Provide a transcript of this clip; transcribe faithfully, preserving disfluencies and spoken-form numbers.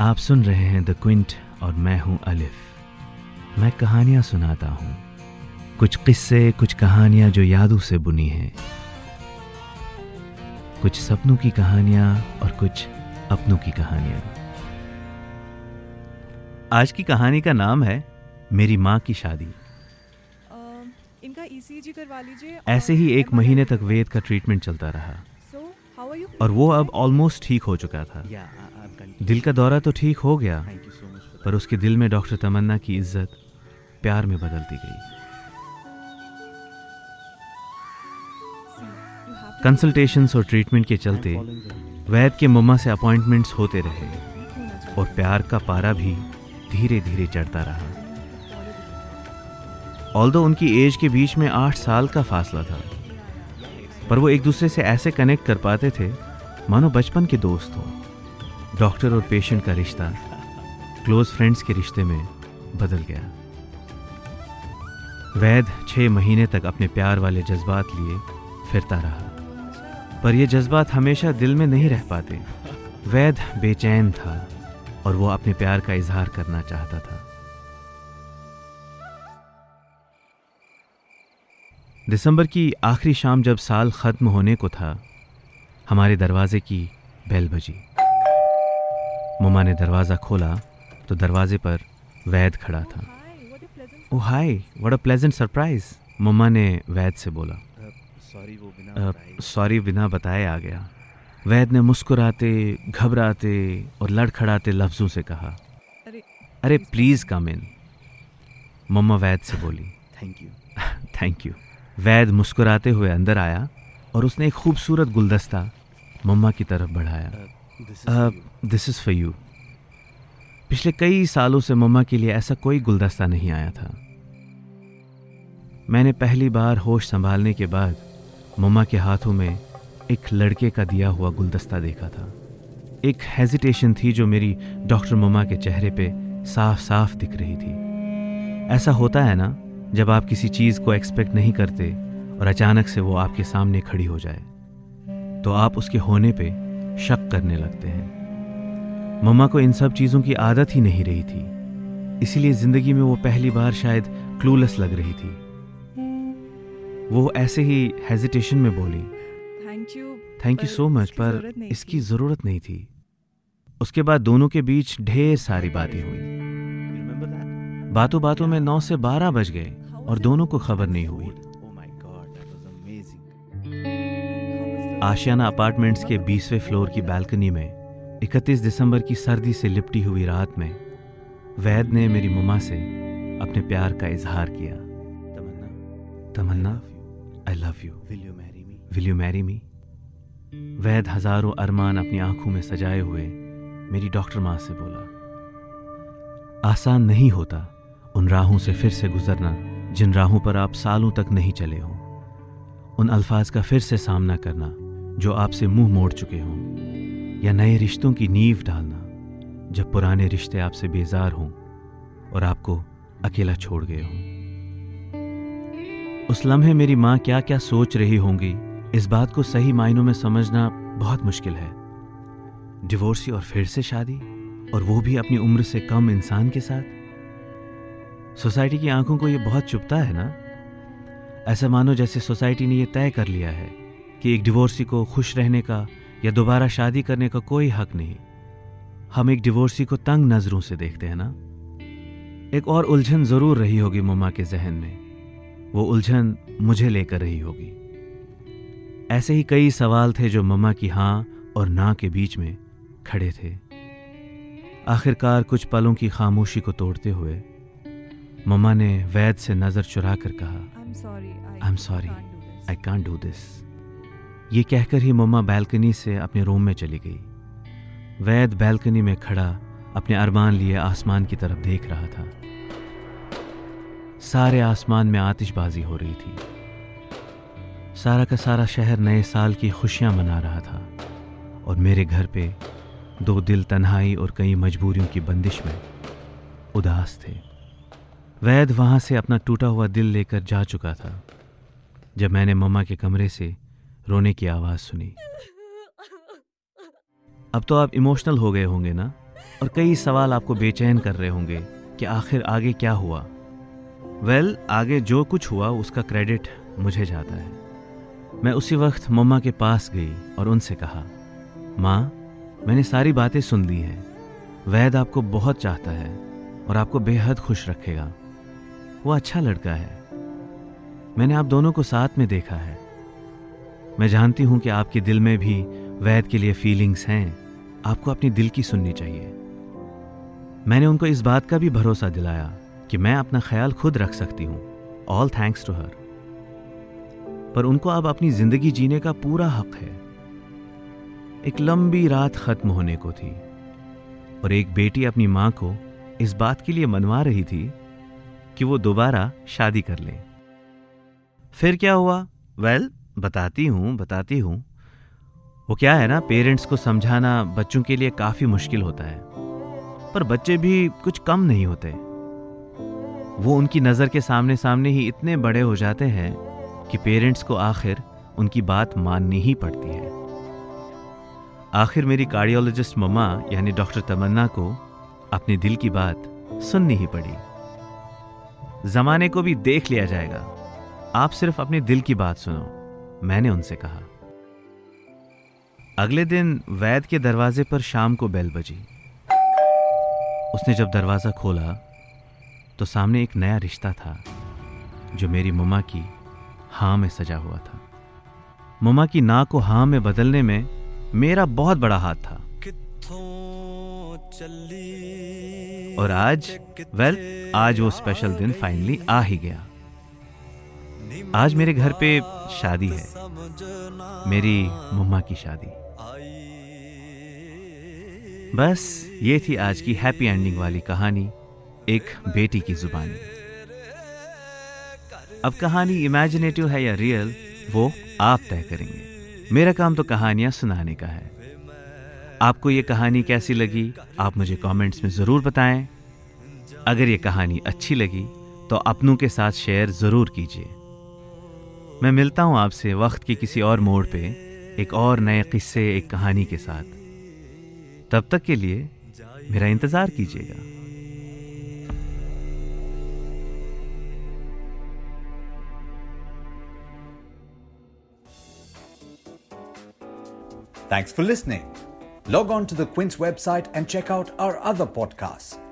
आप सुन रहे हैं द क्विंट और मैं हूं अलिफ। मैं कहानियां सुनाता हूं, कुछ किस्से, कुछ कहानियां जो यादों से बुनी हैं, कुछ सपनों की कहानियां और कुछ अपनों की कहानियां। आज की कहानी का नाम है मेरी माँ की शादी। आ, इनका ई सी जी करवा लीजिए। ऐसे ही एक महीने तक वेद का ट्रीटमेंट चलता रहा और वो अब ऑलमोस्ट ठीक हो चुका था। दिल का दौरा तो ठीक हो गया, पर उसके दिल में डॉक्टर तमन्ना की इज्जत प्यार में बदलती गई। कंसल्टेशंस और ट्रीटमेंट के चलते वैद के मम्मा से अपॉइंटमेंट्स होते रहे और प्यार का पारा भी धीरे धीरे चढ़ता रहा। ऑल्दो उनकी एज के बीच में आठ साल का फासला था, पर वो एक दूसरे से ऐसे कनेक्ट कर पाते थे मानो बचपन के दोस्त हो। डॉक्टर और पेशेंट का रिश्ता क्लोज फ्रेंड्स के रिश्ते में बदल गया। वैद छः महीने तक अपने प्यार वाले जज्बात लिए फिरता रहा, पर ये जज्बात हमेशा दिल में नहीं रह पाते। वैद बेचैन था और वो अपने प्यार का इजहार करना चाहता था। दिसंबर की आखिरी शाम जब साल ख़त्म होने को था, हमारे दरवाजे की बेल बजी। मम्मा ने दरवाज़ा खोला तो दरवाजे पर वैद खड़ा था। Oh hi, what a pleasant surprise, मम्मा ने वैद से बोला। सॉरी, बिना बताए आ गया, वैद ने मुस्कुराते, घबराते और लड़खड़ाते लफ्ज़ों से कहा। अरे प्लीज़ कम इन, मम्मा वैद से बोली। Thank you thank you. Vaid मुस्कुराते हुए अंदर आया और उसने एक खूबसूरत गुलदस्ता मम्मा की तरफ बढ़ाया। This is for you. पिछले कई सालों से मम्मा के लिए ऐसा कोई गुलदस्ता नहीं आया था। मैंने पहली बार होश संभालने के बाद मम्मा के हाथों में एक लड़के का दिया हुआ गुलदस्ता देखा था। एक हेजिटेशन थी जो मेरी डॉक्टर मम्मा के चेहरे पे साफ साफ दिख रही थी। ऐसा होता है ना, जब आप किसी चीज़ को एक्सपेक्ट नहीं करते और अचानक से वो आपके सामने खड़ी हो जाए तो आप उसके होने पे शक करने लगते हैं। मम्मा को इन सब चीज़ों की आदत ही नहीं रही थी, इसीलिए ज़िंदगी में वो पहली बार शायद क्लूलेस लग रही थी। वो ऐसे ही हेजिटेशन में बोली, thank you thank you so much, पर इसकी ज़रूरत नहीं थी। उसके बाद दोनों के बीच ढेर सारी बातें हुई। बातों बातों में नौ से बारह बज गए और दोनों को खबर नहीं हुई। आशियाना अपार्टमेंट्स के बीसवें फ्लोर की बालकनी में इकतीस दिसंबर की सर्दी से लिपटी हुई रात में वैद ने मेरी मम्मा से अपने प्यार का इजहार किया। Tamanna, I love you, will you marry me. Vaid हजारों अरमान अपनी आंखों में सजाए हुए मेरी डॉक्टर माँ से बोला। आसान नहीं होता उन राहों से फिर से गुजरना जिन राहों पर आप सालों तक नहीं चले हो, उन अल्फाज का फिर से सामना करना जो आपसे मुंह मोड़ चुके हों, या नए रिश्तों की नींव डालना जब पुराने रिश्ते आपसे बेजार हों और आपको अकेला छोड़ गए हों। उस लम्हे मेरी माँ क्या क्या सोच रही होंगी, इस बात को सही मायनों में समझना बहुत मुश्किल है। डिवोर्सी और फिर से शादी, और वो भी अपनी उम्र से कम इंसान के साथ। सोसाइटी की आंखों को ये बहुत चुभता है ना, ऐसा मानो जैसे सोसाइटी ने यह तय कर लिया है कि एक डिवोर्सी को खुश रहने का या दोबारा शादी करने का कोई हक नहीं। हम एक डिवोर्सी को तंग नज़रों से देखते हैं ना। एक और उलझन ज़रूर रही होगी मम्मा के जहन में, वो उलझन मुझे लेकर रही होगी। ऐसे ही कई सवाल थे जो मम्मा की हाँ और ना के बीच में खड़े थे। आखिरकार कुछ पलों की खामोशी को तोड़ते हुए मम्मा ने वैद से नज़र चुरा कर कहा, I am sorry, I can't do this. ये कहकर ही मम्मा बालकनी से अपने रूम में चली गई। वैद बालकनी में खड़ा अपने अरमान लिए आसमान की तरफ देख रहा था। सारे आसमान में आतिशबाजी हो रही थी। सारा का सारा शहर नए साल की खुशियां मना रहा था और मेरे घर पे दो दिल तन्हाई और कई मजबूरियों की बंदिश में उदास थे। वैद वहाँ से अपना टूटा हुआ दिल लेकर जा चुका था जब मैंने मम्मा के कमरे से रोने की आवाज़ सुनी। अब तो आप इमोशनल हो गए होंगे ना, और कई सवाल आपको बेचैन कर रहे होंगे कि आखिर आगे क्या हुआ। वेल, आगे जो कुछ हुआ उसका क्रेडिट मुझे जाता है। मैं उसी वक्त मम्मा के पास गई और उनसे कहा, माँ मैंने सारी बातें सुन ली हैं, वैद आपको बहुत चाहता है और आपको बेहद खुश रखेगा, वो अच्छा लड़का है, मैंने आप दोनों को साथ में देखा है, मैं जानती हूँ कि आपके दिल में भी वैद के लिए फीलिंग्स हैं, आपको अपनी दिल की सुननी चाहिए। मैंने उनको इस बात का भी भरोसा दिलाया कि मैं अपना ख्याल खुद रख सकती हूँ, ऑल थैंक्स टू हर, पर उनको अब अपनी जिंदगी जीने का पूरा हक है। एक लंबी रात खत्म होने को थी और एक बेटी अपनी माँ को इस बात के लिए मनवा रही थी कि वो दोबारा शादी कर ले। फिर क्या हुआ? वेल, बताती हूँ बताती हूँ वो क्या है ना, पेरेंट्स को समझाना बच्चों के लिए काफ़ी मुश्किल होता है, पर बच्चे भी कुछ कम नहीं होते, वो उनकी नज़र के सामने सामने ही इतने बड़े हो जाते हैं कि पेरेंट्स को आखिर उनकी बात माननी ही पड़ती है। आखिर मेरी कार्डियोलॉजिस्ट मम्मा यानी डॉक्टर तमन्ना को अपने दिल की बात सुननी ही पड़ी। ज़माने को भी देख लिया जाएगा, आप सिर्फ अपने दिल की बात सुनो, मैंने उनसे कहा। अगले दिन वैद के दरवाजे पर शाम को बेल बजी। उसने जब दरवाज़ा खोला तो सामने एक नया रिश्ता था जो मेरी मम्मा की हाँ में सजा हुआ था। मम्मा की ना को हाँ में बदलने में मेरा बहुत बड़ा हाथ था, और आज वेल आज वो स्पेशल दिन फाइनली आ ही गया। आज मेरे घर पे शादी है, मेरी मम्मा की शादी। बस ये थी आज की हैप्पी एंडिंग वाली कहानी, एक बेटी की जुबानी। अब कहानी इमेजिनेटिव है या रियल, वो आप तय करेंगे, मेरा काम तो कहानियां सुनाने का है। आपको ये कहानी कैसी लगी आप मुझे कमेंट्स में ज़रूर बताएं। अगर ये कहानी अच्छी लगी तो अपनों के साथ शेयर ज़रूर कीजिए। मैं मिलता हूँ आपसे वक्त के किसी और मोड़ पे, एक और नए किस्से, एक कहानी के साथ। तब तक के लिए मेरा इंतज़ार कीजिएगा। Thanks for listening. Log on to the Quint website and check out our other podcasts.